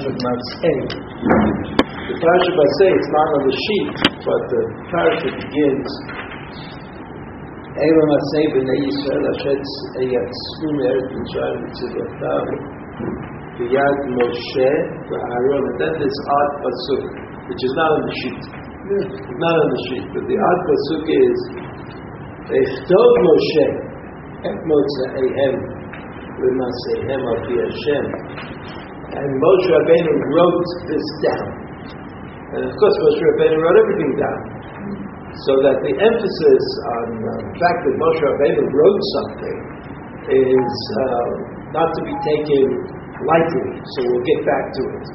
Parashat Masay. The Parashat Masay is not on the sheet, but the Parashat begins Eilum Masei B'nai Israel Hashetz Eyatzku Me'eret Mitzrayim Sigotam B'yad Moshe B'Aaron. And then there's Ad Pasuk, which is not on the sheet. It's not on the sheet, but the Ad Pasuk is Eichtov Moshe Et Motzaeihem B'Maseihem Api Hashem. And Moshe Rabbeinu wrote this down. And of course Moshe Rabbeinu wrote everything down. So that the emphasis on the fact that Moshe Rabbeinu wrote something is not to be taken lightly. So we'll get back to it.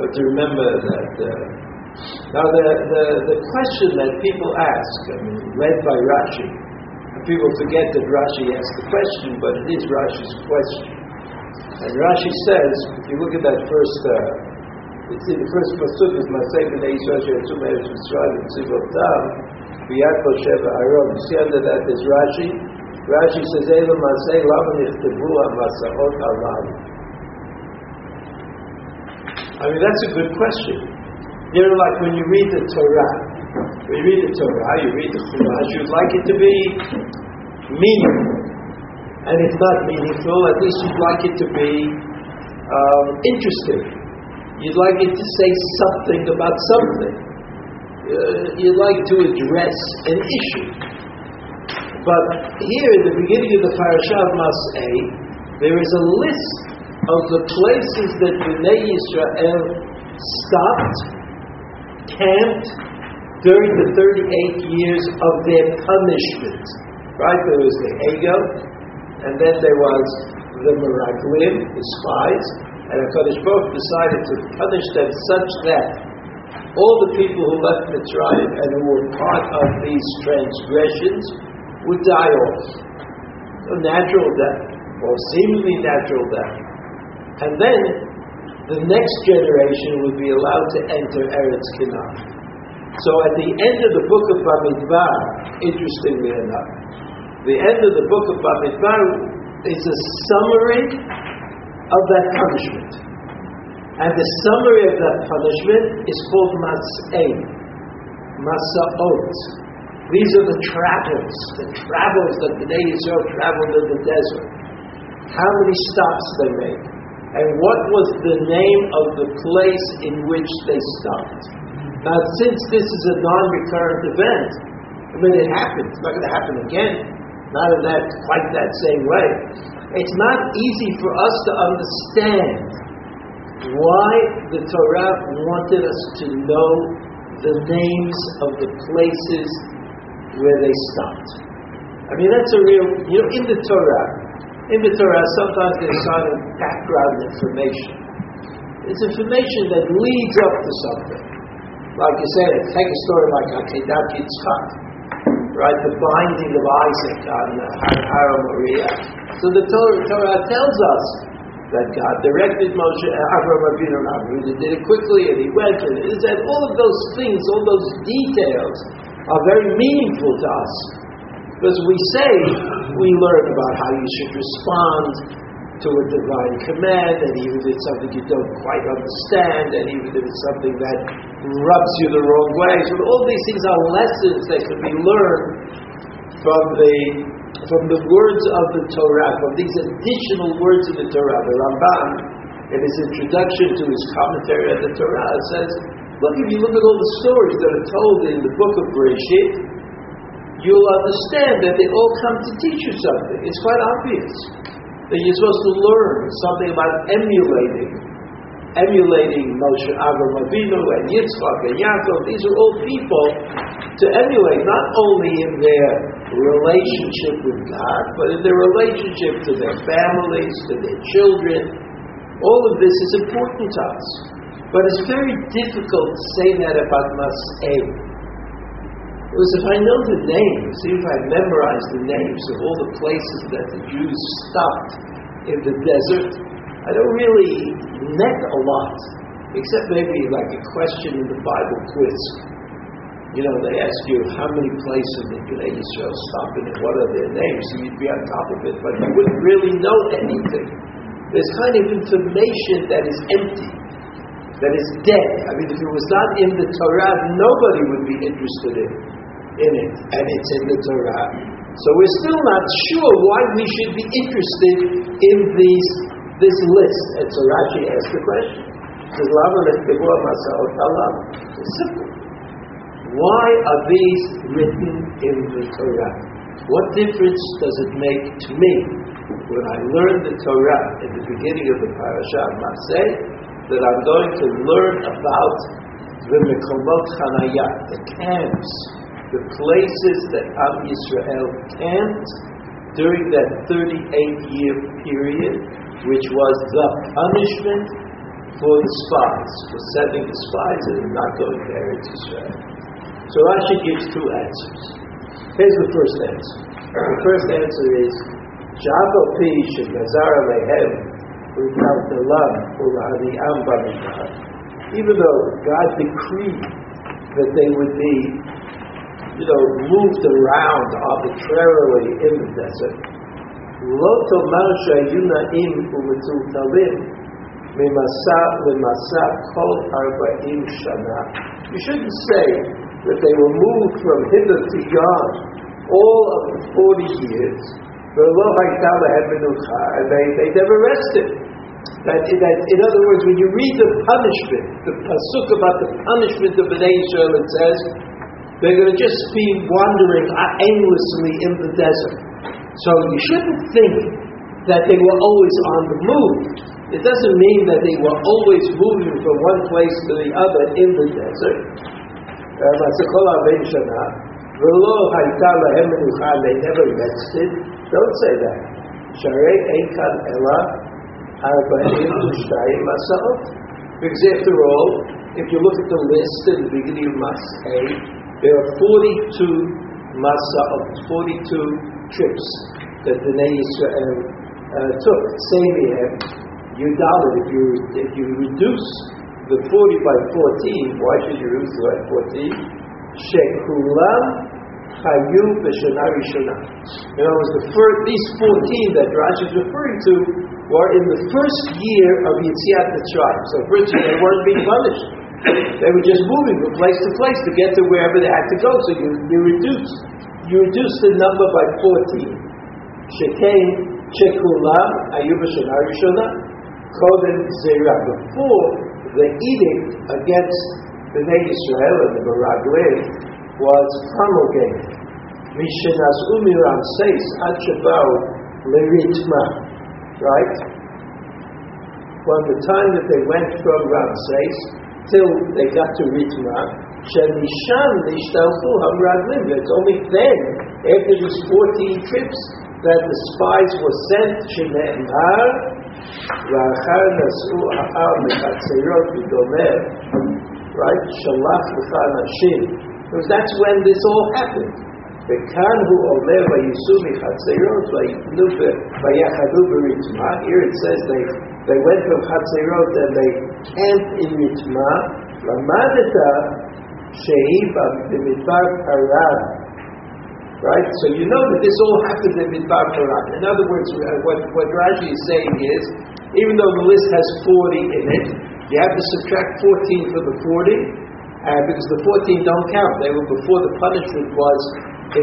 But to remember that... now the question that people ask, I mean, led by Rashi, and people forget that Rashi asked the question, but it is Rashi's question. And Rashi says, if you look at that first... it's in the first Pasuk is Masek and Eishua She'atu Me'esh Mitzrayim and Sigotam Viyakosheba Arab. You see under that is Rashi. Rashi says, Eilu Masay Laman Yichtevu HaMasahot Alam. I mean, that's a good question. You know, like when you read the Torah, you read the Chumash, you'd like it to be meaningful. And if not meaningful, at least you'd like it to be interesting. You'd like it to say something about something. You'd like to address an issue. But here, at the beginning of the parasha of Mas'ei, there is a list of the places that B'nai Yisrael stopped, camped, during the 38 years of their punishment. Right? There was the Egel, and then there was the Meraglim, the spies. And HaKadosh Baruch decided to punish them such that all the people who left the tribe and who were part of these transgressions would die off. A natural death, or seemingly natural death. And then the next generation would be allowed to enter Eretz Canaan. So at the end of the book of Bamidbar, interestingly enough, the end of the book of Bamidbar is a summary of that punishment. And the summary of that punishment is called Mas'ei, Masa'ot. These are the travels that B'nai Israel traveled in the desert. How many stops they made, and what was the name of the place in which they stopped. Now, since this is a non-recurrent event, I mean, it happened. It's not going to happen again. Not in that quite that same way. It's not easy for us to understand why the Torah wanted us to know the names of the places where they stopped. I mean, that's a real... You know, in the Torah, sometimes there's kind of background information. It's information that leads up to something. Like you say, take a story like Akedat Yitzchak. Right, the binding of Isaac on Har Moriah. So the Torah tells us that God directed Moshe, Avraham Avinu, and Avraham did it quickly, and he went, and it said all of those things, all those details, are very meaningful to us, because we say we learn about how you should respond to a divine command, and even if it's something you don't quite understand, and even if it's something that rubs you the wrong way. So all these things are lessons that can be learned from the words of the Torah, from these additional words in the Torah. The Ramban, in his introduction to his commentary on the Torah, says, look, if you look at all the stories that are told in the book of Bereshit, you'll understand that they all come to teach you something. It's quite obvious that you're supposed to learn something about emulating Moshe, Avraham Avinu, and Yitzchak, and Yaakov. These are all people to emulate, not only in their relationship with God, but in their relationship to their families, to their children. All of this is important to us. But it's very difficult to say that about Mas'ei. Because if I know the names, if I memorize the names of all the places that the Jews stopped in the desert, I don't really net a lot, except maybe like a question in the Bible quiz. You know, they ask you how many places did B'nai Israel stop in and what are their names, so you'd be on top of it, but you wouldn't really know anything. There's kind of information that is empty. that is dead. I mean, if it was not in the Torah, nobody would be interested in it. And it's in the Torah. So we're still not sure why we should be interested in this list. And so Rashi asked the question. He says, it's simple. Why are these written in the Torah? What difference does it make to me when I learn the Torah at the beginning of the parasha of Masay, that I'm going to learn about the Mekomot Chanayah, the camps, the places that Am Yisrael camped during that 38-year period, which was the punishment for the spies, for sending the spies and not going to Eretz Israel. So Rashi gives two answers. Here's the first answer. The first answer is, even though God decreed that they would be, moved around arbitrarily in the desert, you shouldn't say that they were moved from hither to yon all of the 40 years. They never rested. That, in other words, when you read the punishment, the Pasuk about the punishment of B'nai Israel, it says they're going to just be wandering aimlessly in the desert. So you shouldn't think that they were always on the move. It doesn't mean that they were always moving from one place to the other in the desert. They never rested. Don't say that. Because after all, if you look at the list in the beginning of Mas'ei, there are 42 Masa'ot, 42 trips that the B'nai Israel took. Same here, if you reduce the 40 by 14, why should you reduce it by 14? Shekulam Chayu B'Shanari Shana. In other words, these 14 that Rashi is referring to were in the first year of Yitziaf Mitzrayim. So first year they weren't being punished. They were just moving from place to place to get to wherever they had to go. So you reduce the number by 14. Shekei Shekulam Chayu B'Shanari Shana. Koden Zerah. Before the edict against the B'nai Israel and the Meraglim was promulgated. Right? From the time that they went from Ramses till they got to Ritma, it's only then, after these 14 trips, that the spies were sent. Right? Shalach L'chan Hashem. Because that's when this all happened. Here it says they went from Chatzirot and they camped in Ritma. Right? So you know that this all happened in Bidbar Paran. In other words, what Rashi is saying is, even though the list has 40 in it, you have to subtract 14 from the 40, because the 14 don't count. They were before the punishment was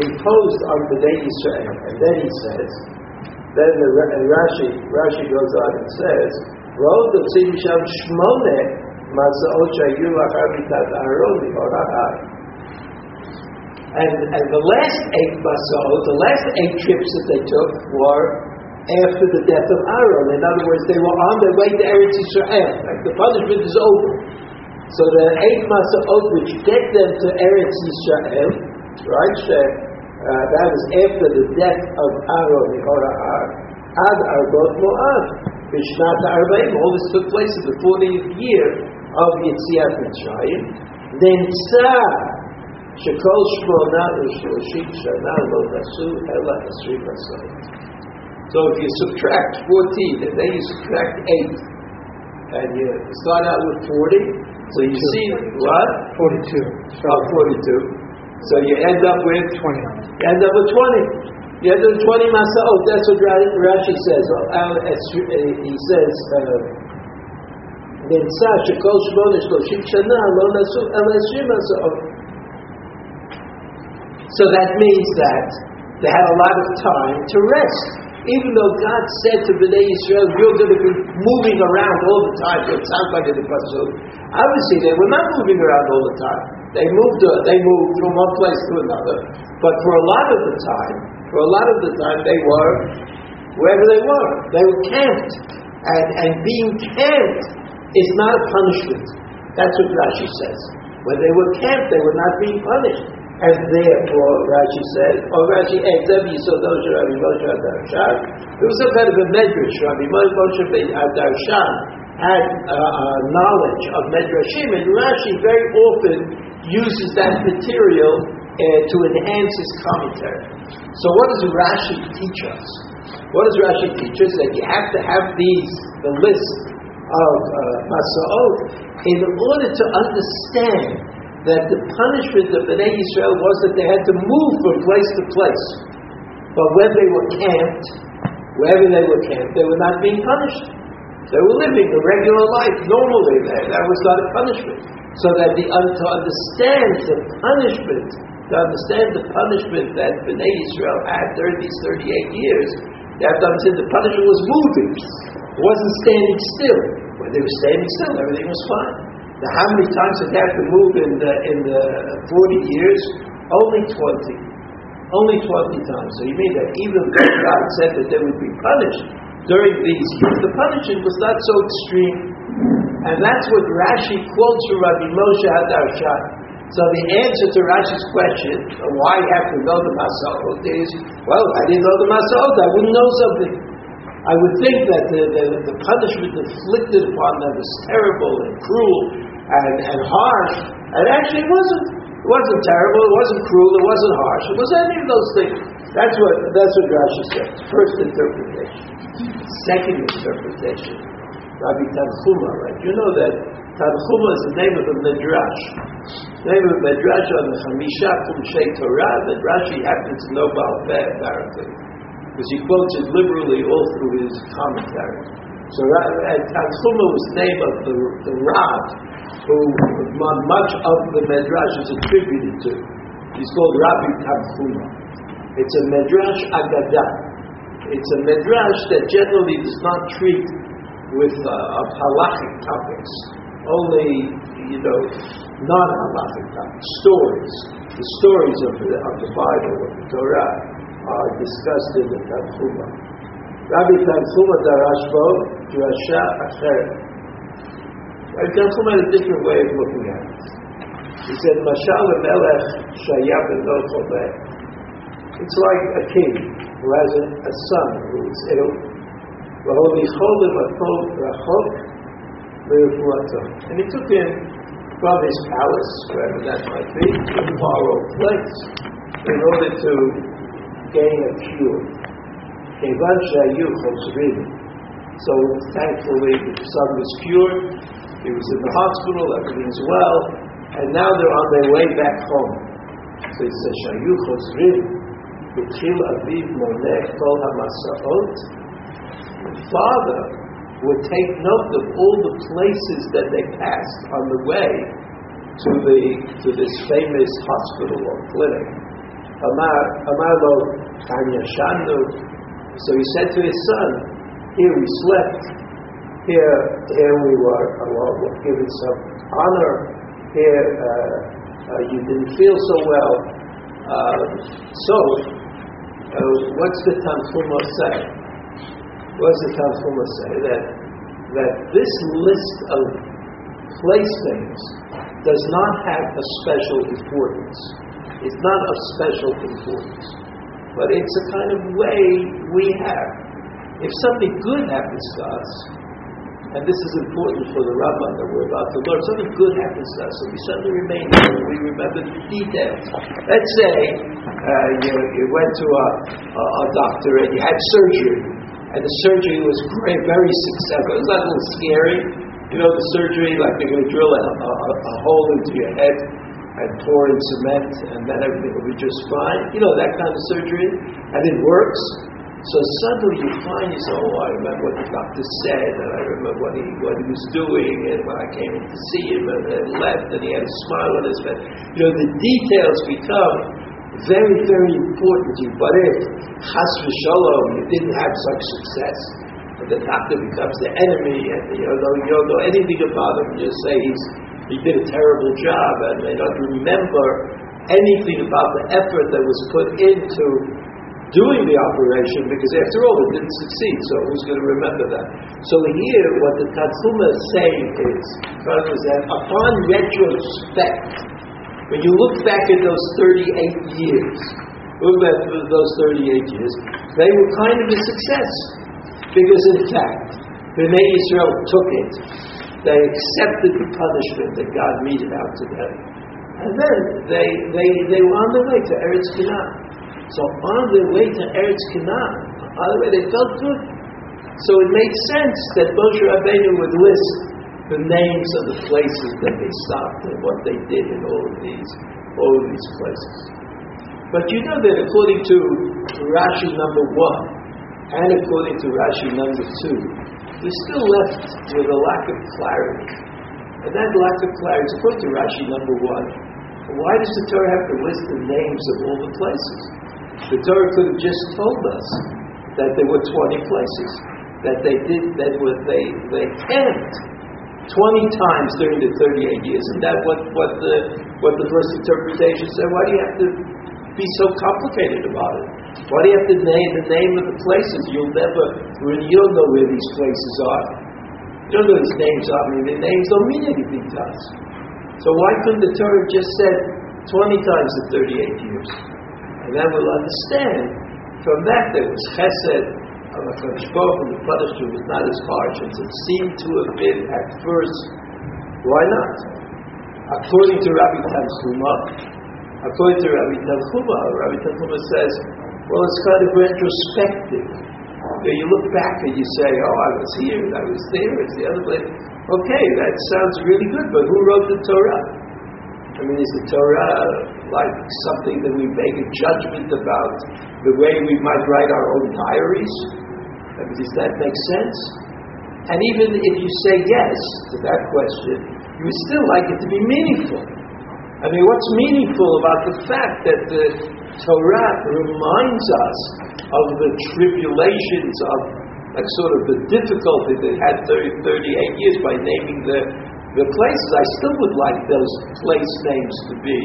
imposed on the B'nai Israel. And then he says, Rashi goes on and says, and the last eight trips that they took were after the death of Aaron. In other words, they were on their way to Eretz Yisrael. Like the punishment is over. So the 8 Masa'ot which get them to Eretz Yisrael, right? That was after the death of Aaron, the Hora'ar, Ad Arbot Mo'ad, Bishnat Arba'im. All this took place in the 40th year of Yitziaf Mitzrayim. Then Tzah, Shekol Shmona Ushloshim Shana Lo Nasu Ela Esrim Masa'ot. So if you subtract 14 and then you subtract 8 and you start out with 40, so you see what? 42. Oh, 42. So you end up with 20. You end up with 20. You end up with 20 Masa'ot. That's what Rashi says. He says, נמצא שכל 8-30 שנה לא נעשו אלא 20 מסעות. So that means that they had a lot of time to rest. Even though God said to B'nai Israel, you're going to be moving around all the time, it sounds like in the Pasuk. Obviously they were not moving around all the time. They moved from one place to another. But for a lot of the time they were wherever they were. They were camped. And being camped is not a punishment. That's what Rashi says. When they were camped, they were not being punished. And therefore, Rashi adds up, you saw those Rabbi Moshe Adarshan. It was some kind of a medrash. Rabbi Moshe Adarshan had knowledge of medrashim, and Rashi very often uses that material to enhance his commentary. So what does Rashi teach us? What does Rashi teach us? That you have to have the list of Masa'ot, in order to understand that the punishment of B'nai Yisrael was that they had to move from place to place. But when they were camped, wherever they were camped, they were not being punished. They were living a regular life normally there. That was not a punishment. So that to understand the punishment that B'nai Yisrael had during these 38 years, you have to understand the punishment was moving. It wasn't standing still. When they were standing still, everything was fine. Now, how many times did they have to move in the 40 years? Only 20 times. So you mean that even though God said that they would be punished during these years, the punishment was not so extreme. And that's what Rashi quotes from Rabbi Moshe Hadarshan. So the answer to Rashi's question, why you have to know the Masa'ot, is, well, I didn't know the Masa'ot, I wouldn't know something. I would think that the punishment inflicted upon them was terrible and cruel and harsh, and actually it wasn't. It wasn't terrible, it wasn't cruel, it wasn't harsh, it was any of those things. That's what Rashi said. First interpretation. Second interpretation, Rabbi Tanchuma, right? You know that Tanchuma is the name of a midrash. The name of a midrash on the Chamisha Kumshei Torah that Rashi happens to know about that, apparently, because he quotes it liberally all through his commentary. So Tanchuma was the name of the Rab, who much of the midrash is attributed to. He's called Rabbi Tanchuma. It's a midrash agadah. It's a midrash that generally does not treat with halachic topics, only, non-halachic topics, stories. The stories of the Bible, of the Torah, are discussed in the Tanchuma. Rabbi Tanchuma darash bo drasha acheret. Rabbi Tanchuma had a different way of looking at it. He said, Mashal Melech shaya beno choveh. It's like a king who has a son who is ill, and he took him from his palace, wherever that might be, to a borrowed place, in order to gain a cure. So thankfully the son was cured, he was in the hospital, everything's well, and now they're on their way back home. So he says, Shayu Chosrim. The father would take note of all the places that they passed on the way to this famous hospital or clinic. So he said to his son, here we slept, here we were given some honor, here you didn't feel so well. What's the Tanchuma say? That this list of place names does not have a special importance. It's not of special importance. But it's a kind of way we have. If something good happens to us, and this is important for the Ramban that we're about to learn, something good happens to us, and we suddenly remain here, we remember the details. Let's say you went to a doctor and you had surgery, and the surgery was great, very successful. It was not a little scary, the surgery, like they're going to drill a hole into your head and pour in cement, and then everything will be just fine. That kind of surgery, and it works. So suddenly you find yourself, oh, I remember what the doctor said, and I remember what he was doing, and when I came in to see him, and then left, and he had a smile on his face. You know, the details become very, very important to you. But if, chas v'shalom, you didn't have such success, and the doctor becomes the enemy, and you don't know anything about him, you just say he did a terrible job, and they don't remember anything about the effort that was put into doing the operation, because after all it didn't succeed, so who's going to remember that? So here what the Tanhuma is saying is that upon retrospect, when you look back at those 38 years, they were kind of a success, because in fact B'nai Israel took it, they accepted the punishment that God meted out to them, and then they were on their way to Eretz Canaan. So on their way to Eretz Canaan, on the way they felt good. So it made sense that Moshe Rabbeinu would list the names of the places that they stopped and what they did in all of these places. But you know that according to Rashi number 1 and according to Rashi number 2, we're still left with a lack of clarity. And that lack of clarity, according to Rashi number 1, why does the Torah have to list the names of all the places? The Torah could have just told us that there were 20 places, that they camped 20 times during the 38 years. And that's what the first interpretation said. Why do you have to be so complicated about it? Why do you have to name the name of the places? You don't know where these places are. You don't know these names are. I mean, the names don't mean anything to us. So why couldn't the Torah just said 20 times in 38 years? And then we'll understand from that was chesed of HaKadosh Baruch Hu, and the punishment was not as harsh as it seemed to have been at first. Why not? According to Rabbi Tanhuma says, well, it's kind of retrospective. You look back and you say, oh, I was here and I was there, it's the other place. Okay, that sounds really good, but who wrote the Torah? I mean, is the Torah like something that we make a judgment about, the way we might write our own diaries? I mean, does that make sense? And even if you say yes to that question, you would still like it to be meaningful. I mean, what's meaningful about the fact that the Torah reminds us of the tribulations of the difficulty that had 38 years by naming the places? I still would like those place names to be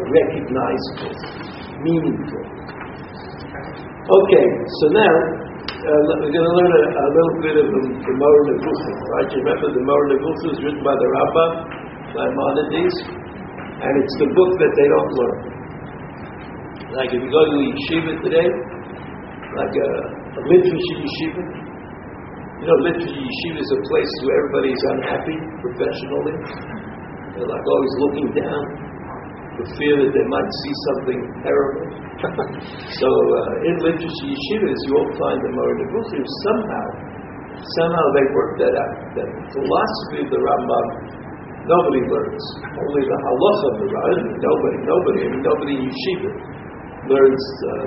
recognizable, meaningful. Okay, so now we're going to learn a little bit of the Moreh Nevuchim. Right? You remember the Moreh Nevuchim was written by the Rabbah, Maimonides, and it's the book that they don't learn. Like if you go to yeshiva today, like a literature yeshiva. You know, literature yeshiva is a place where everybody is unhappy professionally. They're like always looking down for fear that they might see something terrible. So in literature yeshivas, you all find the Moreh Nevuchim. Somehow they work that out. That the philosophy of the Ramban, nobody learns. Only the Halacha of the Ramban, nobody in yeshiva learns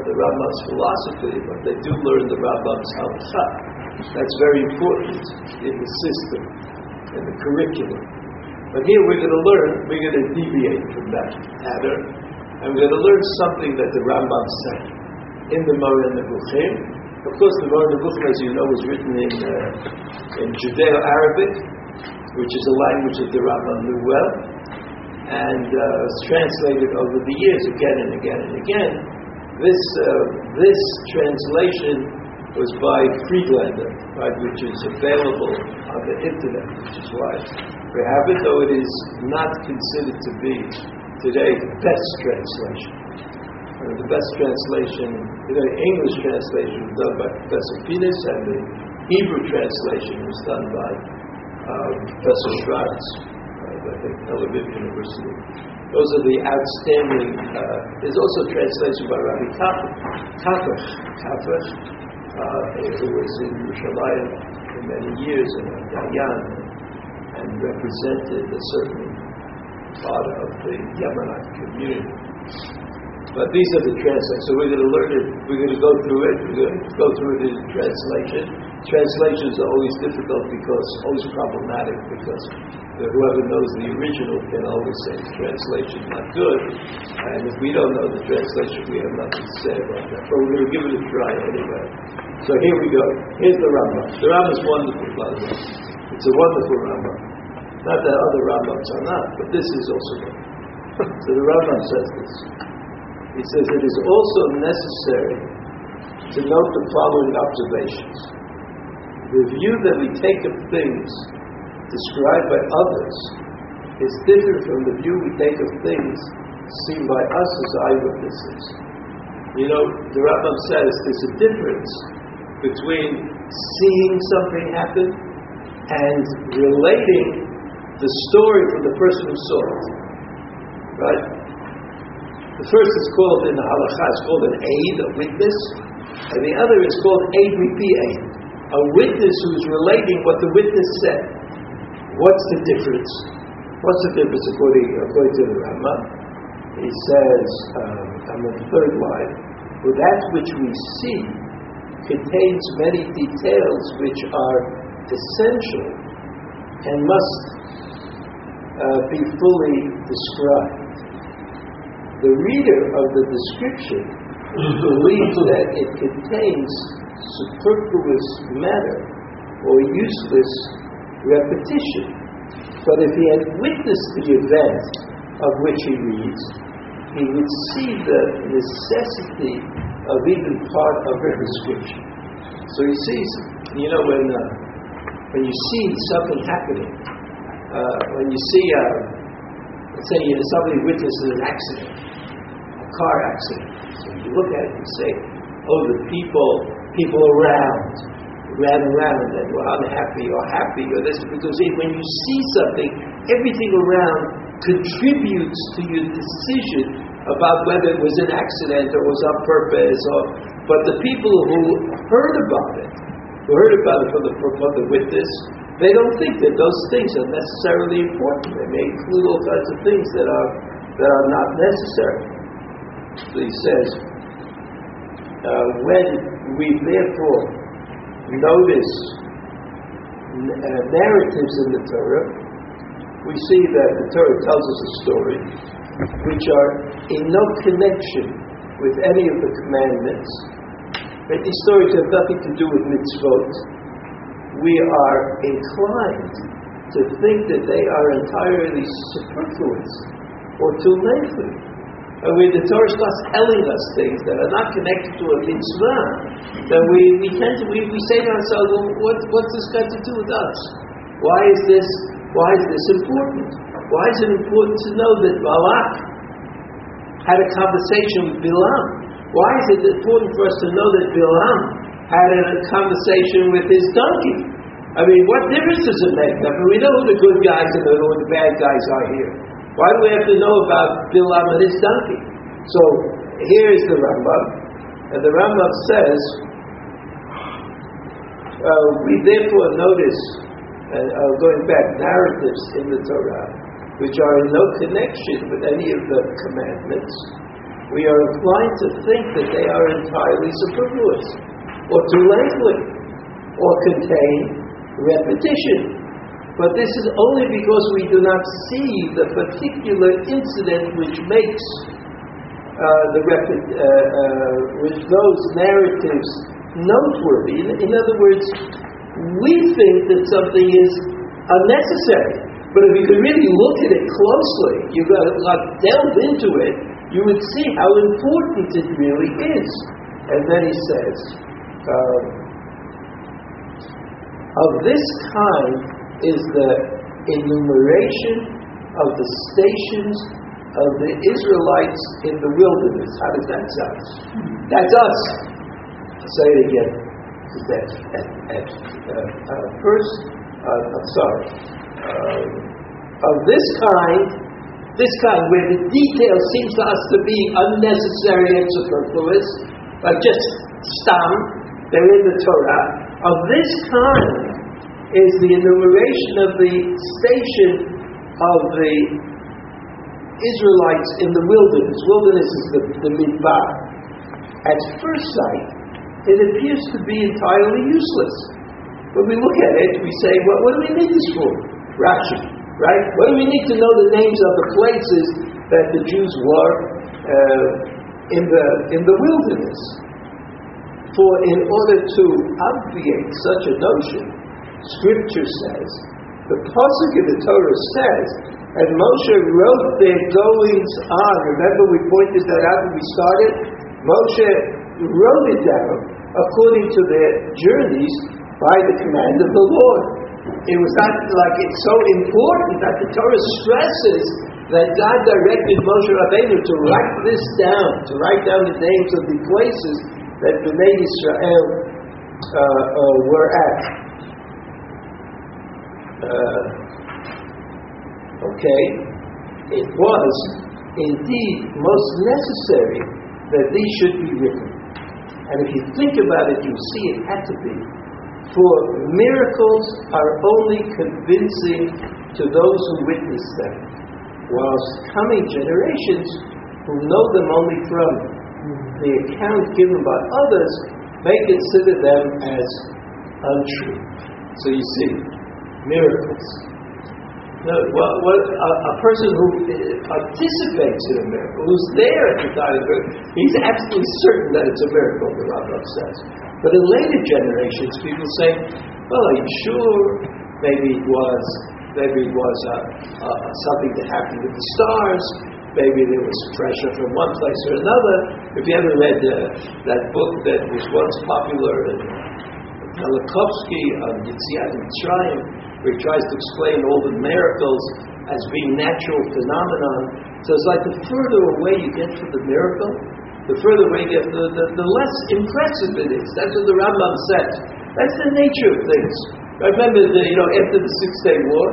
the Rambam's philosophy, but they do learn the Rambam's Halacha. That's very important in the system, in the curriculum. But here we're going to deviate from that pattern, and we're going to learn something that the Rambam said in the Moreh Nevuchim. Of course, the Moreh Nevuchim, as you know, was written in Judeo-Arabic, which is a language that the Rambam knew well, and it's translated over the years again and again. This translation was by Friedlander, right, which is available on the internet, which is why we have it, though it is not considered to be today the best translation. The best translation, the English translation was done by Professor Penis, and the Hebrew translation was done by Professor Schwartz, I think, Tel Aviv University. Those are the outstanding. There's also a translation by Rabbi Kafach, who was in Yerushalayim for many years and a Dayan, and represented a certain part of the Yemenite community. But these are the translations. So we're going to learn it. We're going to go through it. We're going to go through it in translation. Translations are always difficult because, always problematic because whoever knows the original can always say the translation is not good. And if we don't know the translation, we have nothing to say about that. But we're going to give it a try anyway. So here we go. Here's the Ramah. The Ramah is wonderful, by the way. It's a wonderful Ramah. Not that other Ramahs are not, but this is also good. So the Ramah says this. He says, it is also necessary to note the following observations. The view that we take of things described by others is different from the view we take of things seen by us as eyewitnesses. You know, the Rambam says there's a difference between seeing something happen and relating the story from the person who saw it. Right? The first is called in the Halacha, it's called an aid, a witness, and the other is called aid repeat, a witness who's relating what the witness said. What's the difference? What's the difference according to the Ramah? He says, on the third line, for that which we see contains many details which are essential and must be fully described. The reader of the description believes that it contains superfluous matter or useless repetition. But if he had witnessed the event of which he reads, he would see the necessity of even part of the description. So he sees, you know, when you see something happening, when you see, let's say somebody witnesses an accident, car accident. So you look at it and say, oh, the people ran around and were unhappy or happy or this, because when you see something, everything around contributes to your decision about whether it was an accident or was on purpose. But the people who heard about it from the witness, they don't think that those things are necessarily important. They may include all kinds of things that are not necessary. So he says, when we therefore notice narratives in the Torah, we see that the Torah tells us a story which are in no connection with any of the commandments. But these stories have nothing to do with mitzvot. We are inclined to think that they are entirely superfluous or too lengthy. I mean, the Torah starts telling us things that are not connected to a mitzvah, that we say to ourselves, well, what's this got to do with us? Why is this important? Why is it important to know that Balak had a conversation with Bilam? Why is it important for us to know that Bilam had a conversation with his donkey? I mean, what difference does it make? I mean, we know who the good guys and who the bad guys are here. Why do we have to know about Bilam and his donkey? So here is the Rambam, and the Rambam says, we therefore notice, going back, narratives in the Torah, which are in no connection with any of the commandments. We are inclined to think that they are entirely superfluous, or too lengthy, or contain repetition. But this is only because we do not see the particular incident which makes which those narratives noteworthy. In other words, we think that something is unnecessary. But if you could really look at it closely, you've got to delve into it, you would see how important it really is. And then he says, of this kind is the enumeration of the stations of the Israelites in the wilderness. How does that sound? That's us. I'll say it again. Of this kind where the detail seems to us to be unnecessary and superfluous, like just stam, they're in the Torah. Of this kind is the enumeration of the station of the Israelites in the wilderness. Wilderness is the Midbar. At first sight, it appears to be entirely useless. When we look at it, we say, well, what do we need this for? Rashi, right? What do we need to know the names of the places that the Jews were in the wilderness? For in order to obviate such a notion, Scripture says, the Pasuk in the Torah says, and Moshe wrote their goings on. Remember we pointed that out when we started? Moshe wrote it down according to their journeys by the command of the Lord. It was not like it's so important that the Torah stresses that God directed Moshe Rabbeinu to write this down, to write down the names of the places that B'nai Israel were at. It was indeed most necessary that these should be written. And if you think about it, you see it had to be. For miracles are only convincing to those who witness them, whilst coming generations who know them only from the account given by others may consider them as untrue. So you see, miracles. No, a person who participates in a miracle, who's there at the time of birth, he's absolutely certain that it's a miracle, the Rambam says. But in later generations, people say, well, are you sure? Maybe it was something that happened with the stars. Maybe there was pressure from one place or another. If you ever read that book that was once popular in Halacha on Yitziaf Mitzrayim, where he tries to explain all the miracles as being natural phenomenon. So it's like the further away you get from the miracle, the further away you get, the less impressive it is. That's what the Ramban says. That's the nature of things. I remember, after the Six-Day War,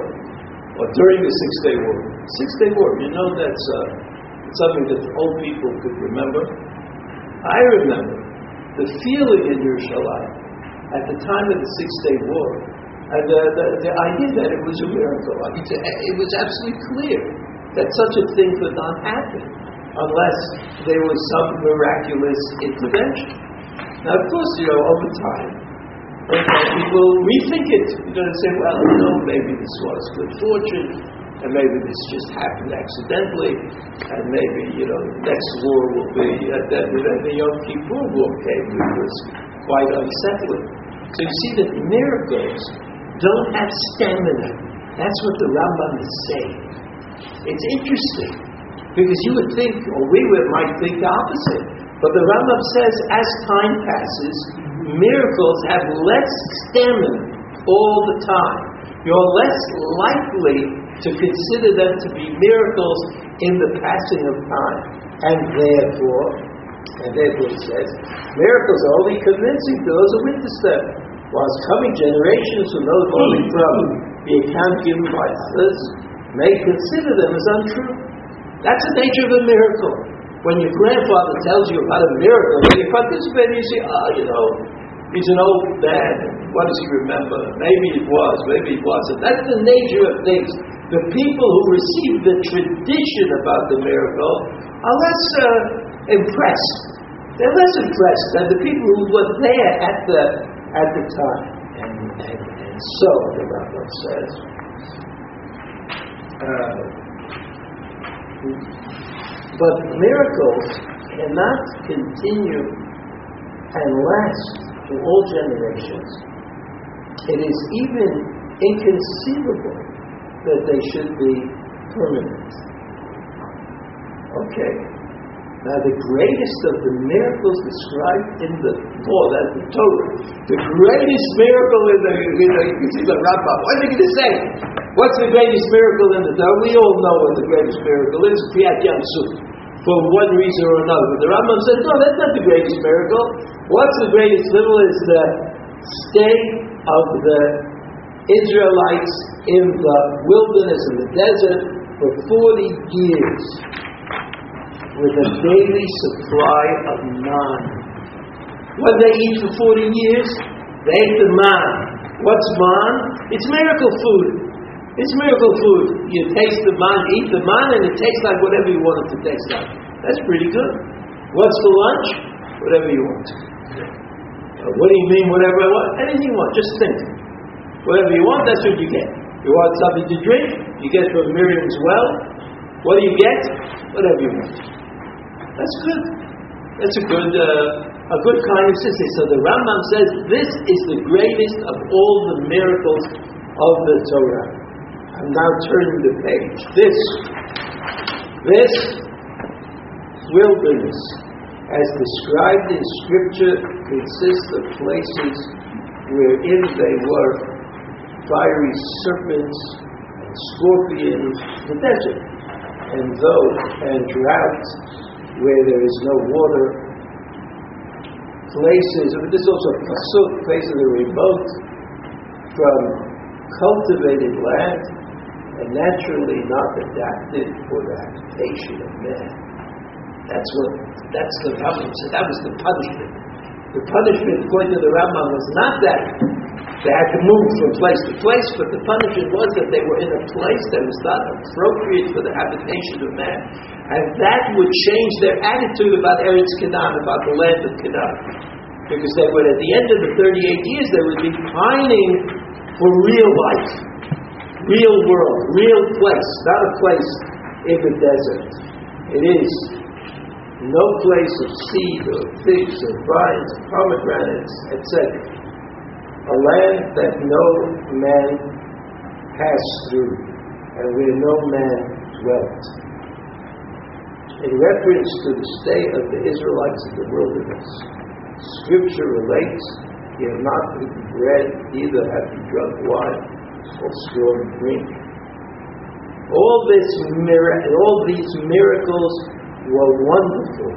or during the Six-Day War, that's something that the old people could remember. I remember the feeling in Yerushalayim at the time of the Six-Day War, and the idea that it was a miracle. I mean, it was absolutely clear that such a thing could not happen unless there was some miraculous intervention. Now, of course, over time, people rethink it. Say, maybe this was good fortune, and maybe this just happened accidentally, and maybe, next war will be, the Yom Kippur War came, which was quite unsettling. So you see that miracles don't have stamina. That's what the Ramban is saying. It's interesting, because you would think, or might think the opposite, but the Ramban says as time passes, miracles have less stamina all the time. You're less likely to consider them to be miracles in the passing of time. And therefore it says, miracles are only convincing to those who witness them, whilst coming generations who know them only from the account given by others may consider them as untrue. That's the nature of a miracle. When your grandfather tells you about a miracle, when you participate, you say, he's an old man, what does he remember? Maybe it wasn't. That's the nature of things. The people who receive the tradition about the miracle are less impressed. They're less impressed than the people who were there at the time. And so the Rambam says, but miracles cannot continue and last to all generations. It is even inconceivable that they should be permanent. Okay. Now, the greatest of the miracles described in the law, that's the Torah, the greatest miracle in the Rabbah. What are they going to say? What's the greatest miracle in the Torah? We all know what the greatest miracle is, Kriyat Yam Suf, for one reason or another. But the Rambam says, no, that's not the greatest miracle. What's the greatest miracle is the stay of the Israelites in the wilderness, in the desert, for 40 years, with a daily supply of man. What did they eat for 40 years? They ate the man. What's man? It's miracle food. It's miracle food. You taste the man, eat the man, and it tastes like whatever you want it to taste like. That's pretty good. What's for lunch? Whatever you want. What do you mean, whatever I want? Anything you want, just think. Whatever you want, that's what you get. You want something to drink? You get from Miriam's well. What do you get? Whatever you want. That's good. That's a good kind of system. So the Rambam says this is the greatest of all the miracles of the Torah. I'm now turning the page. This wilderness, as described in Scripture, consists of places wherein they were fiery serpents and scorpions, the desert, and droughts where there is no water. Places, and this is also Pasuk, places that are remote from cultivated land and naturally not adapted for the habitation of man. That's the Rambam said. That was the punishment. The punishment, according to the Rambam, was not that they had to move from place to place, but the punishment was that they were in a place that was not appropriate for the habitation of man. And that would change their attitude about Eretz Canaan, about the land of Canaan. Because they would, at the end of the 38 years, they would be pining for real life, real world, real place, not a place in the desert. It is no place of seed or figs or vines, pomegranates, etc. A land that no man passed through and where no man dwelt. In reference to the state of the Israelites in the wilderness, Scripture relates, "You have not eaten bread, neither have you drunk wine or strong drink." All these miracles were wonderful,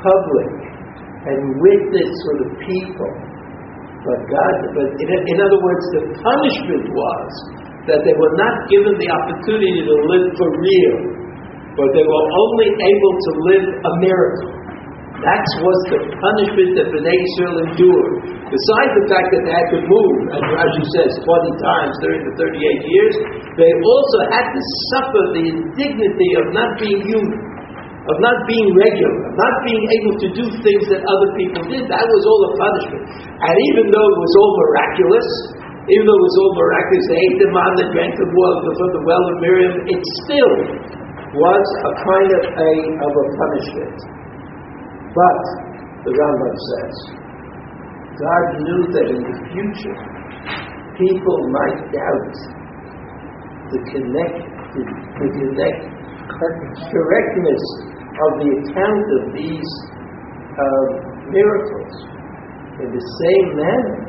public, and witness for the people. But in other words, the punishment was that they were not given the opportunity to live for real, but they were only able to live a miracle. That was the punishment that B'nai Israel endured. Besides the fact that they had to move, as Rashi says, 20 times during the 38 years, they also had to suffer the indignity of not being human, of not being regular, of not being able to do things that other people did. That was all a punishment. And even though it was all miraculous, they ate the manna, they drank the water from the well of Miriam, it still was a kind of a punishment. But, the Rambam says, God knew that in the future, people might doubt the correctness of the account of these miracles in the same manner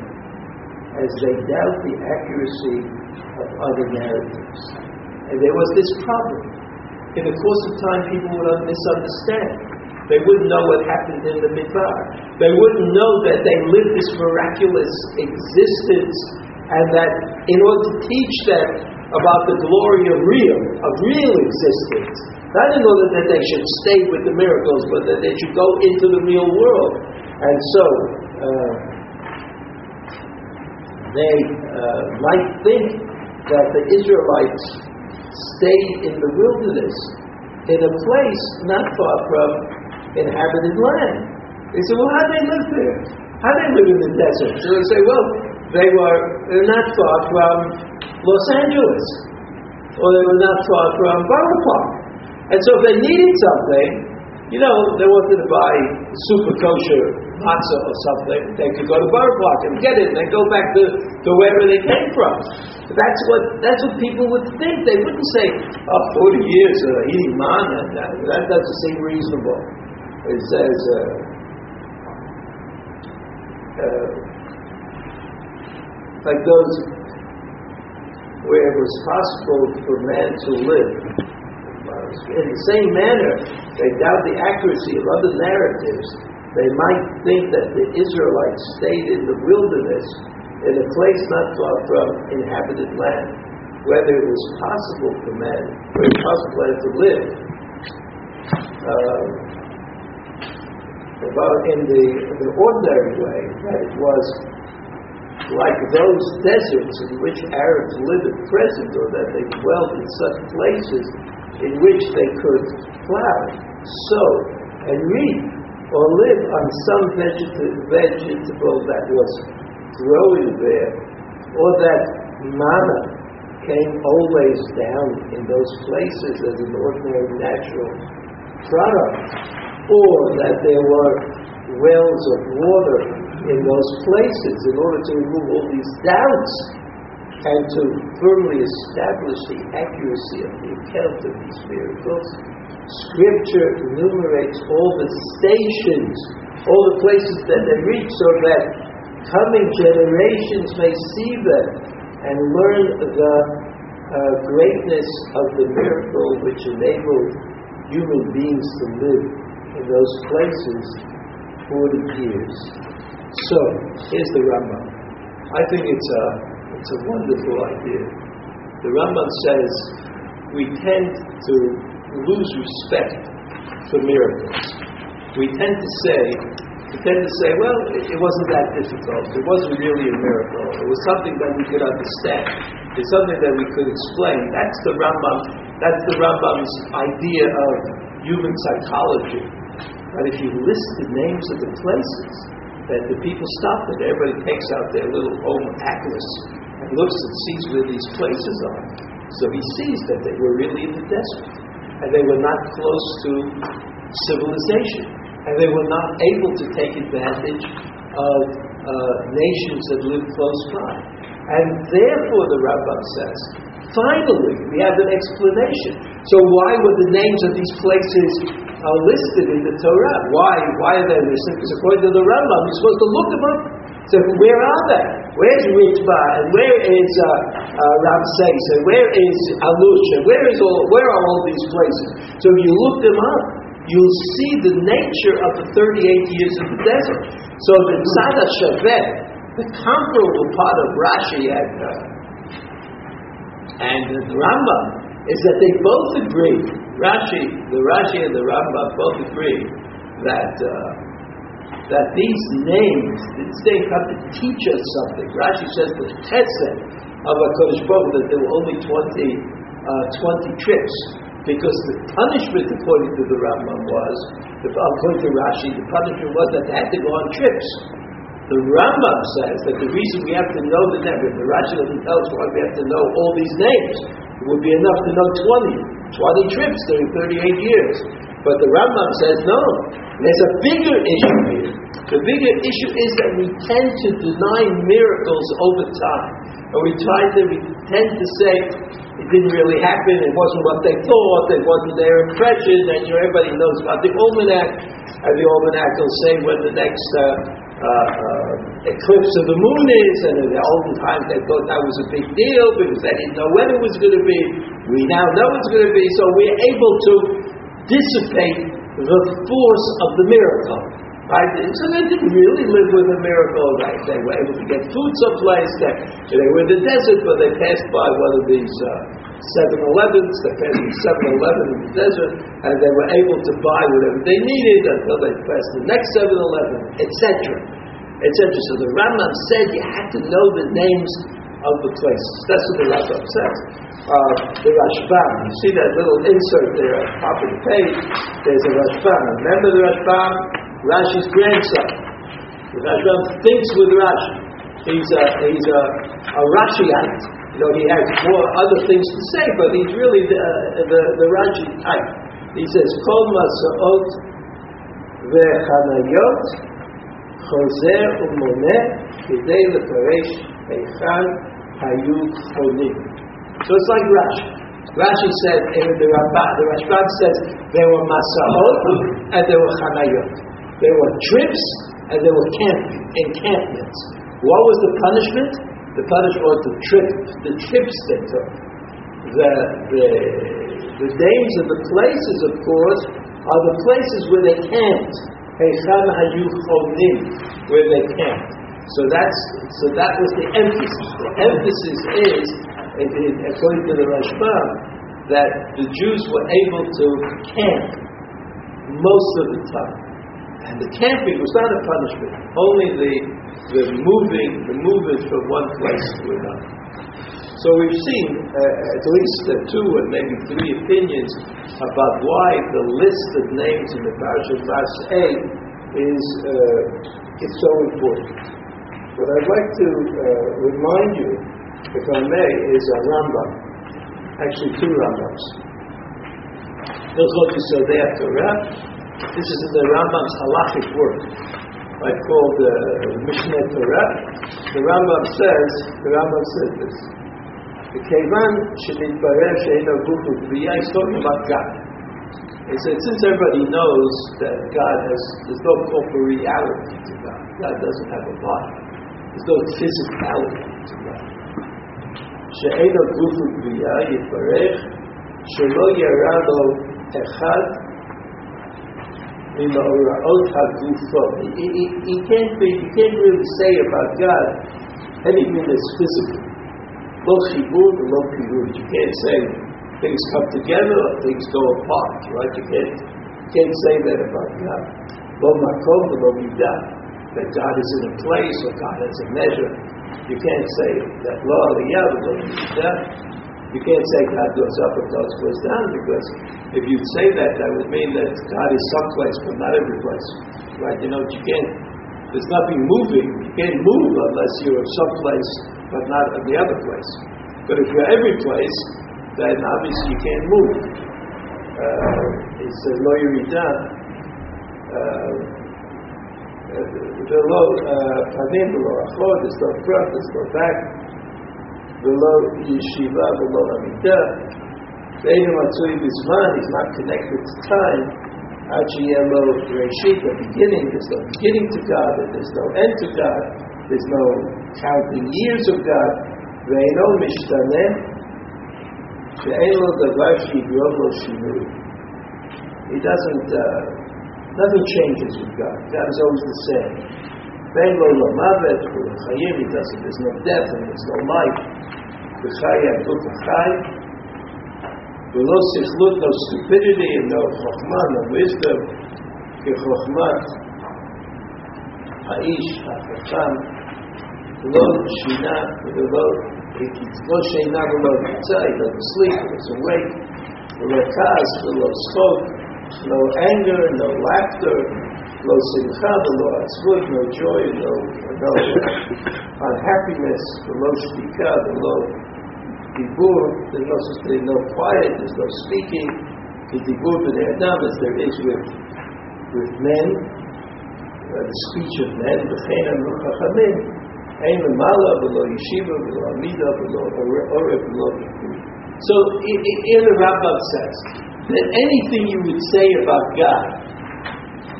as they doubt the accuracy of other narratives. And there was this problem. In the course of time, people would misunderstand. They wouldn't know what happened in the Midbar. They wouldn't know that they lived this miraculous existence, and that in order to teach them about the glory of real existence, not in order that they should stay with the miracles, but that they should go into the real world. And so, they might think that the Israelites stayed in the wilderness in a place not far from inhabited land. They say, well, how did they live there? How did they live in the desert? So they say, well, they're not far from Los Angeles, or they were not far from Borough Park. And so if they needed something, they wanted to buy super kosher matzah or something, they could go to Borough Park and get it, and then go back to wherever they came from. That's what people would think. They wouldn't say, 40 years of eating manna, that doesn't seem reasonable. It says, like those where it was possible for man to live. In the same manner, they doubt the accuracy of other narratives. They might think that the Israelites stayed in the wilderness in a place not far from inhabited land, whether it was possible for man, to live. About in the ordinary way, that it was like those deserts in which Arabs live at present, or that they dwelt in such places in which they could plow, sow, and reap, or live on some vegetable that was growing there, or that manna came always down in those places as an ordinary natural product, or that there were wells of water in those places, in order to remove all these doubts and to firmly establish the accuracy of the account of these miracles. Scripture enumerates all the stations, all the places that they reach, so that coming generations may see them and learn the greatness of the miracle which enabled human beings to live in those places 40 years. So, here's the Ramban. I think it's a wonderful idea. The Ramban says we tend to lose respect for miracles. We tend to say, well, it wasn't that difficult. It wasn't really a miracle. It was something that we could understand. It's something that we could explain. That's the Ramban. That's the Ramban's idea of human psychology. But if you list the names of the places that the people stopped at, everybody takes out their little own atlas and looks and sees where these places are. So he sees that they were really in the desert, and they were not close to civilization, and they were not able to take advantage of nations that lived close by. And therefore, the Rabbah says, finally, we have an explanation. So why were the names of these places listed in the Torah? Why are they listed? Because according to the Rambam, you're supposed to look them up. So where are they? Where's Ritva? And where is Ramses? And where is Alush? And where are all these places? So if you look them up, you'll see the nature of the 38 years in the desert. So the Tzad HaShaveh, the comparable part of Rashi and the Rambam, is that they both agree. Rashi and the Rambam both agree that these names have to teach us something. Rashi says the chesed of HaKadosh Baruch Hu, that there were only 20 trips, because the punishment, according to the Rambam, was, according to Rashi, the punishment was that they had to go on trips. The Rambam says that the reason we have to know the name, the Rashi doesn't tell us why we have to know all these names. It would be enough to know 20 trips during 38 years. But the Rambam says, no, there's a bigger issue here. The bigger issue is that we tend to deny miracles over time. And we tend to say, it didn't really happen, it wasn't what they thought, it wasn't their impression, and everybody knows about the almanac, and the almanac will say when the next eclipse of the moon is, and in the olden times they thought that was a big deal because they didn't know when it was going to be. We now know it's going to be, so we're able to dissipate the force of the miracle. Right? So they didn't really live with a miracle, right? They were able to get food someplace. They were in the desert, but they passed by one of these 7-Elevens. They passed the 7-Eleven in the desert, and they were able to buy whatever they needed until they passed the next 7-Eleven, etc. So the Rambam said you had to know the names of the places. That's what the Rambam says. The Rashbam, you see that little insert there at the top of the page? There's a Rashbam. Remember the Rashbam? Rashi's grandson. The Rashbam thinks with Rashi. He's a Rashiite. He has more other things to say, but he's really the Rashi type. He says, Kol Masa'ot Vechanayot Choser Umoneh Kidei Leparesh Eichan Hayu Chonim. So it's like Rashi. Rashi said, the Rashbam says, there were Masa'ot and there were Chanayot. There were trips and there were encampments. What was the punishment? The punishment was the trips they took. The names of the places, of course, are the places where they camped. Where they camped. So that was the emphasis. The emphasis is, according to the Rashbam, that the Jews were able to camp most of the time. And the camping was not a punishment, only the movement from one place to another. So we've seen at least two and maybe three opinions about why the list of names in the Parasha of Mas'ei is so important. What I'd like to remind you, if I may, is a Ramban. Actually, two Rambams. Hilchot Yisodei Torah. This is in the Rambam's halachic work, right, called Mishneh Torah. The Rambam says this. The Kevan Shenitbarer She'ein Gufu B'riya is talking about God. He said, since everybody knows that God has, there's no corporeality to God. God doesn't have a body. There's no physicality to God. She'ein Gufu B'riya Yitbarer She'lo Yarado Echad. You can't really say about God anything that's physical. You can't say things come together or things go apart, right? You can't say that about God. That God is in a place or God has a measure. You can't say that. You can't say God goes up and God goes down, because if you'd say that would mean that God is someplace but not every place. Right? You know, you can't, there's nothing moving. You can't move unless you're someplace but not at the other place. But if you're every place, then obviously you can't move. It says, Lo Yirida, Velo Panim, Velo Achor, there's no front, there's no back. Below Yeshiva, below Amidah, the Eidem Atzui Bizman is not connected to time. Achiyelo Reshit, the beginning, there's no beginning to God, and there's no end to God, there's no counting years of God. Ve'eno Mishtaneh, Ve'eno Davar Shigrom Lo Shinu. He doesn't, nothing changes with God. God is always the same. Ve'eno Lamavet, Chayim, he doesn't, there's no death and there's no life. No stupidity and no chokhmah, no wisdom. Doesn't sleep, doesn't wake. No anger, no laughter. No joy, no unhappiness. There's no such thing, no quiet, there's no speaking. As there is with men, the speech of men. So here the Rabbah says that anything you would say about God,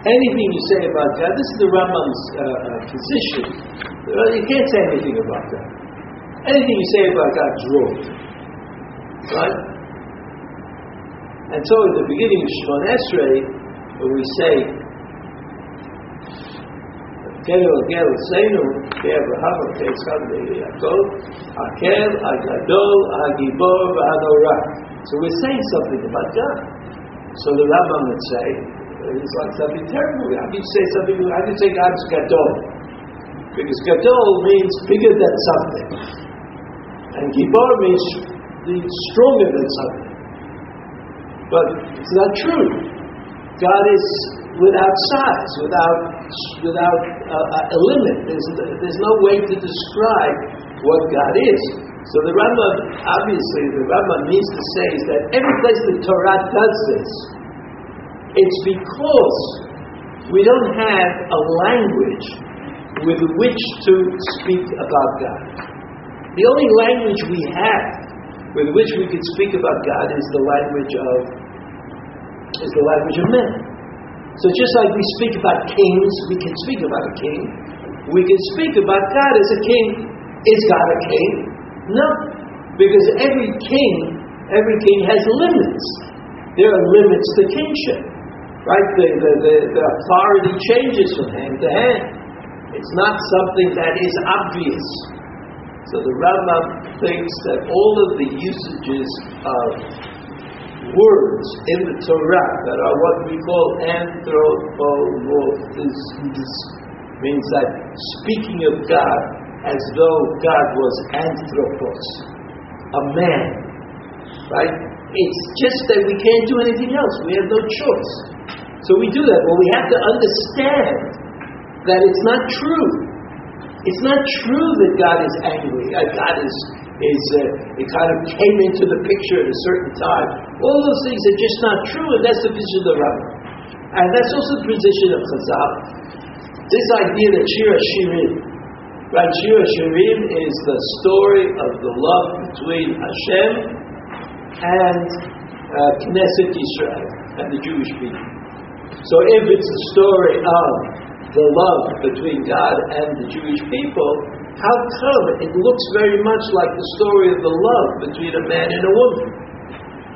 anything you say about God, this is the Ramban's position. You can't say anything about God. Anything you say about God's wrong, right? And so at the beginning of Shemon Esrei, when we say, Kedel Gel Seinu, Avraham, Yitzchak, Yaakov, Akel, Agadol, Agibor, Adorak. So we're saying something about God. So the Ramban would say, it's like something terrible. How do you say something? How do you say God's Gadol? Because Gadol means bigger than something, and Gibor means stronger than something. But it's not true. God is without size, without a limit. There's no way to describe what God is. So the Ramah, obviously, means to say is that every place the Torah does this, it's because we don't have a language with which to speak about God. The only language we have with which we can speak about God is the language of men. So just like we speak about kings, we can speak about a king. We can speak about God as a king. Is God a king? No, because every king has limits. There are limits to kingship. Right? The authority changes from hand to hand. It's not something that is obvious. So the Rambam thinks that all of the usages of words in the Torah that are what we call anthropomorphisms. Means that speaking of God as though God was anthropos, a man, right? It's just that we can't do anything else. We have no choice. So we do that. Well, we have to understand that it's not true. It's not true that God is angry. God is kind of came into the picture at a certain time. All those things are just not true, and that's the position of the Rabbah. And that's also the position of Chazal. This idea that Shir Hashirim, right? Shir Hashirim is the story of the love between Hashem and Knesset Israel and the Jewish people. So if it's the story of the love between God and the Jewish people, how come it looks very much like the story of the love between a man and a woman?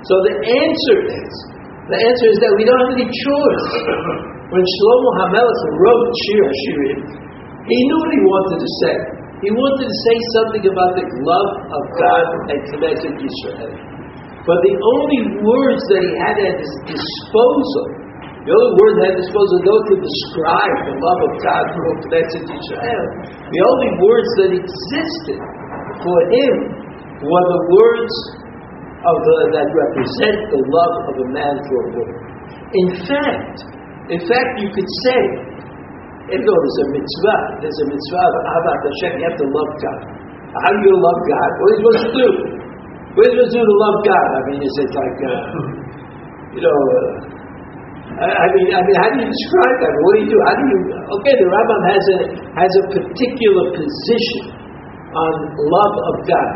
So the answer is that we don't have any choice. When Shlomo HaMelech wrote Shir Hashirim, he knew what he wanted to say. He wanted to say something about the love of God and Knesset Israel. But the only words that he had at his disposal, the only words at his disposal, though to describe the love of God for Knesset Israel, the only words that existed for him were the words that represent the love of a man for a woman. In fact, you could say, even though there's a mitzvah of Ahavat Hashem, you have to love God. How are you going to love God? What are you supposed to do? What are you supposed to do to love God? I mean, is it like, I mean, how do you describe that? What do you do? How do you? Okay, the Ramban has a particular position on love of God,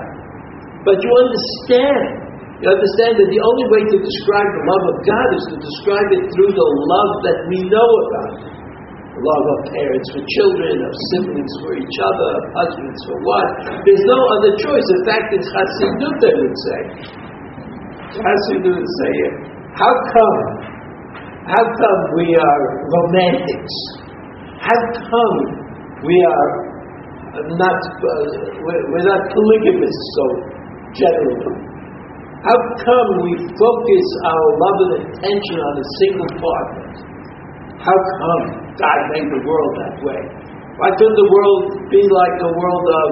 but you understand. You understand that the only way to describe the love of God is to describe it through the love that we know about it. The love of parents for children, of siblings for each other, of husbands for wives. There's no other choice. In fact, it's Hasidut that would say. Hasidut would say, how come we are romantics? How come we are not polygamists so generally? How come we focus our love and attention on a single partner? How come God made the world that way? Why couldn't the world be like the world of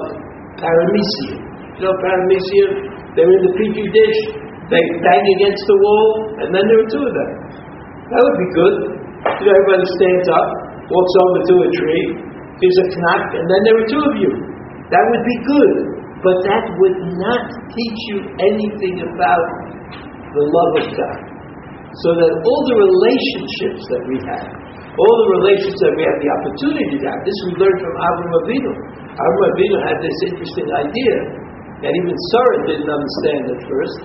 paramecium? You know paramecium? They're in the petri dish, they bang against the wall, and then there are two of them. That would be good. You know, everybody stands up, walks over to a tree, gives a knock, and then there are two of you. That would be good. But that would not teach you anything about the love of God. So that all the relationships that we have, the opportunity to have, this we learned from Avraham Avinu. Avraham Avinu had this interesting idea that even Sarah didn't understand at first,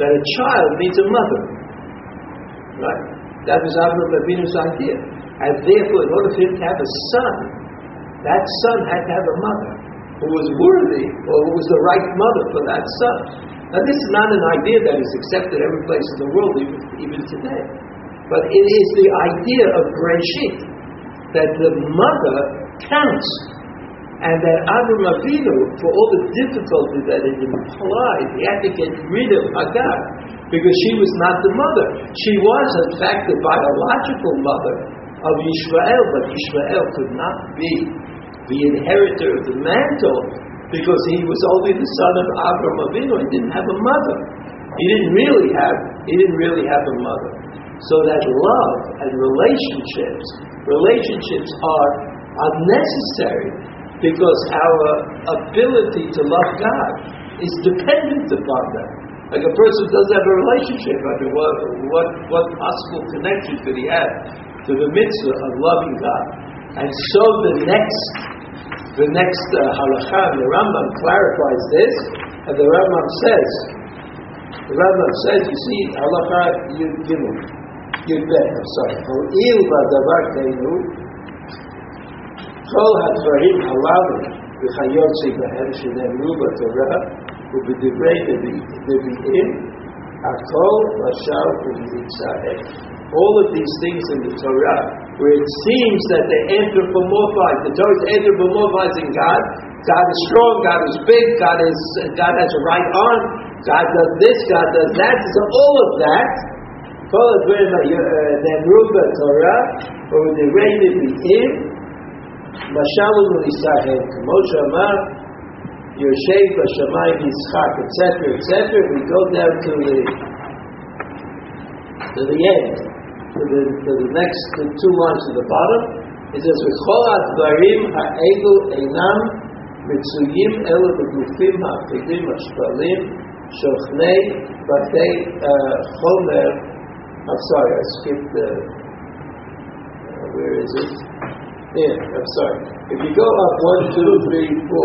that a child needs a mother. Right? That was Avraham Avinu's idea. And therefore, in order for him to have a son, that son had to have a mother who was worthy, or who was the right mother for that son. Now this is not an idea that is accepted every place in the world, even today. But it is the idea of Bereshit, that the mother counts. And that Avraham Avinu, for all the difficulty that it implied, he had to get rid of Hagar, because she was not the mother. She was, in fact, the biological mother of Yishmael, but Yishmael could not be the inheritor of the mantle, because he was only the son of Avraham Avinu and didn't have a mother. He didn't really have a mother. So that love and relationships are necessary, because our ability to love God is dependent upon that. Like a person who doesn't have a relationship, I mean, what possible connection could he have to the mitzvah of loving God? And so the next halacha, the Ramban clarifies this, and the Ramban says, you see, halacha Yud Bet, I'm sorry, Ho'il v'adavar teinu, kol hadvarim halavu v'chayotzi b'hem shenemru b'torah u'b'divrei nevi'im akol v'ashal u'v'yitzareh. All of these things in the Torah, where it seems that they anthropomorphize, the Torah is anthropomorphizing God. God is strong, God is big, God has a right arm, God does this, God does that. So all of that, call it then Ruba Torah, or the reign of the in, Mashalom Ulisahim, Moshe Amar, Yoshev, Bashamay, Yitzchak, etc., we go down to the end, to the next two lines to the bottom. It says, V'chol advarim ha'elu einam mitzuyim elu b'gufim ha'afidim ha'shpalim shochnei batei chomer. I'm sorry, I skipped the... where is it? Here, I'm sorry. If you go up 1, 2, 3, 4.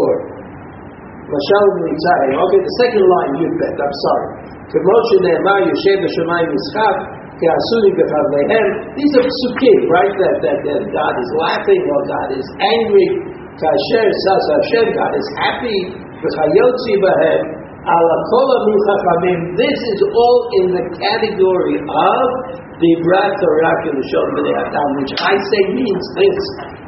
Mashal Mitzayim. Okay, the second line, you bet. I'm sorry. K'moshe ne'emar Yoshev b'shamayim yischach. These are psukim, right? That God is laughing or God is angry. Kasher sas Hashem, God is happy. This is all in the category of the Dibrat Torah Lashon B'nei Adam, which I say means this.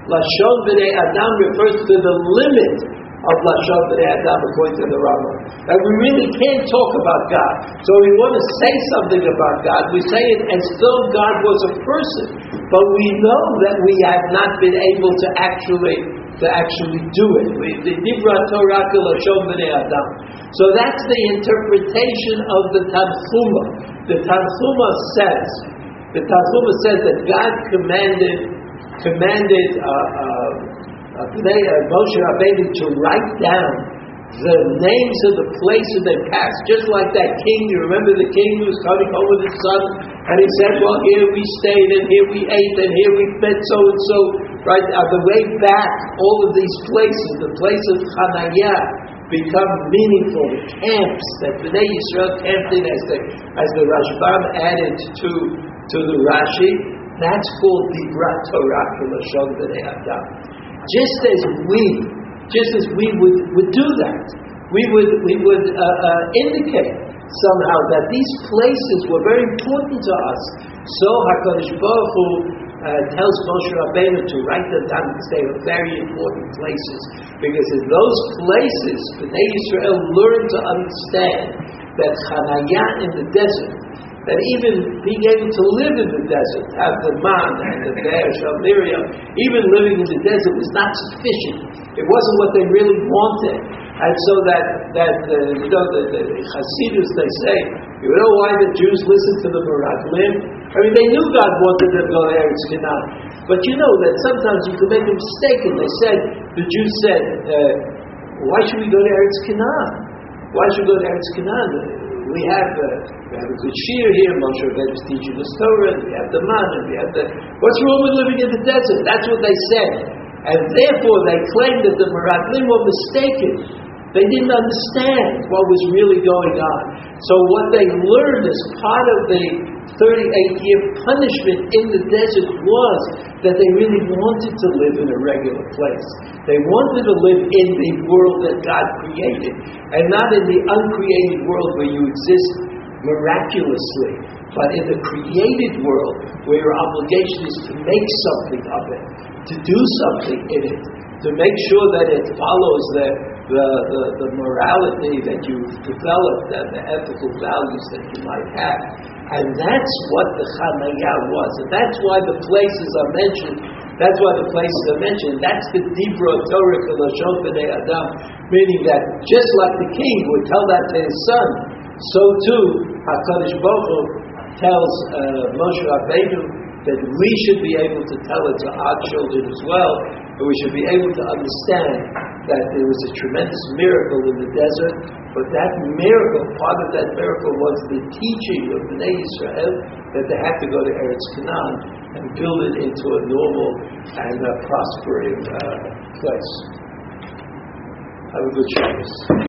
Lashon B'nei Adam refers to the limit of Lashon B'nei Adam according to the Ramah. That we really can't talk about God. So we want to say something about God, we say it as though God was a person. But we know that we have not been able to actually do it. The Dibra Torah Lashon B'nei Adam. So that's the interpretation of the Tanchuma. The Tanchuma says that God commanded Moshe Rabbeinu to write down the names of the places they passed, just like that king. You remember the king who was coming home with his son, and he said, "Well, here we stayed, and here we ate, and here we fed so and so." Right on the way back, all of these places, the place of Hanayah, become meaningful. The camps that B'nai Israel camped in, as the Rashbam added to the Rashi, that's called the Dibrat Torah Lashon B'nei Adam. Just as we would do that, we would indicate somehow that these places were very important to us. So HaKadosh Baruch Hu tells Moshe Rabbeinu to write them down because they were very important places. Because in those places, B'nai Israel learned to understand that Hanaya in the desert, that even being able to live in the desert, have the man and the bear, Miriam, even living in the desert was not sufficient. It wasn't what they really wanted. And so the Hasidus, they say, you know why the Jews listened to the Meraglim? I mean, they knew God wanted them to go to Eretz Canaan. But you know that sometimes you can make a mistake, and the Jews said, why should we go to Eretz Canaan? Why should we go to Eretz Canaan? We have a good shir here, Moshe Rabbeinu is teaching us Torah, and we have the man, and we have the... What's wrong with living in the desert? That's what they said. And therefore they claimed that the Meraglim were mistaken. They didn't understand what was really going on. So what they learned as part of the 38-year punishment in the desert was that they really wanted to live in a regular place. They wanted to live in the world that God created, and not in the uncreated world where you exist miraculously, but in the created world where your obligation is to make something of it, to do something in it, to make sure that it follows the morality that you've developed and the ethical values that you might have. And that's what the Hanayah was. And that's why the places are mentioned. That's the Dibra Torah Lashon B'nei Adam, meaning that just like the king would tell that to his son, so too HaKadosh Baruch Hu tells Moshe Rabbeinu that we should be able to tell it to our children as well, and we should be able to understand that there was a tremendous miracle in the desert, but that miracle, part of that miracle was the teaching of B'nai Israel that they had to go to Eretz Canaan and build it into a normal and prospering place. Have a good Shabbos.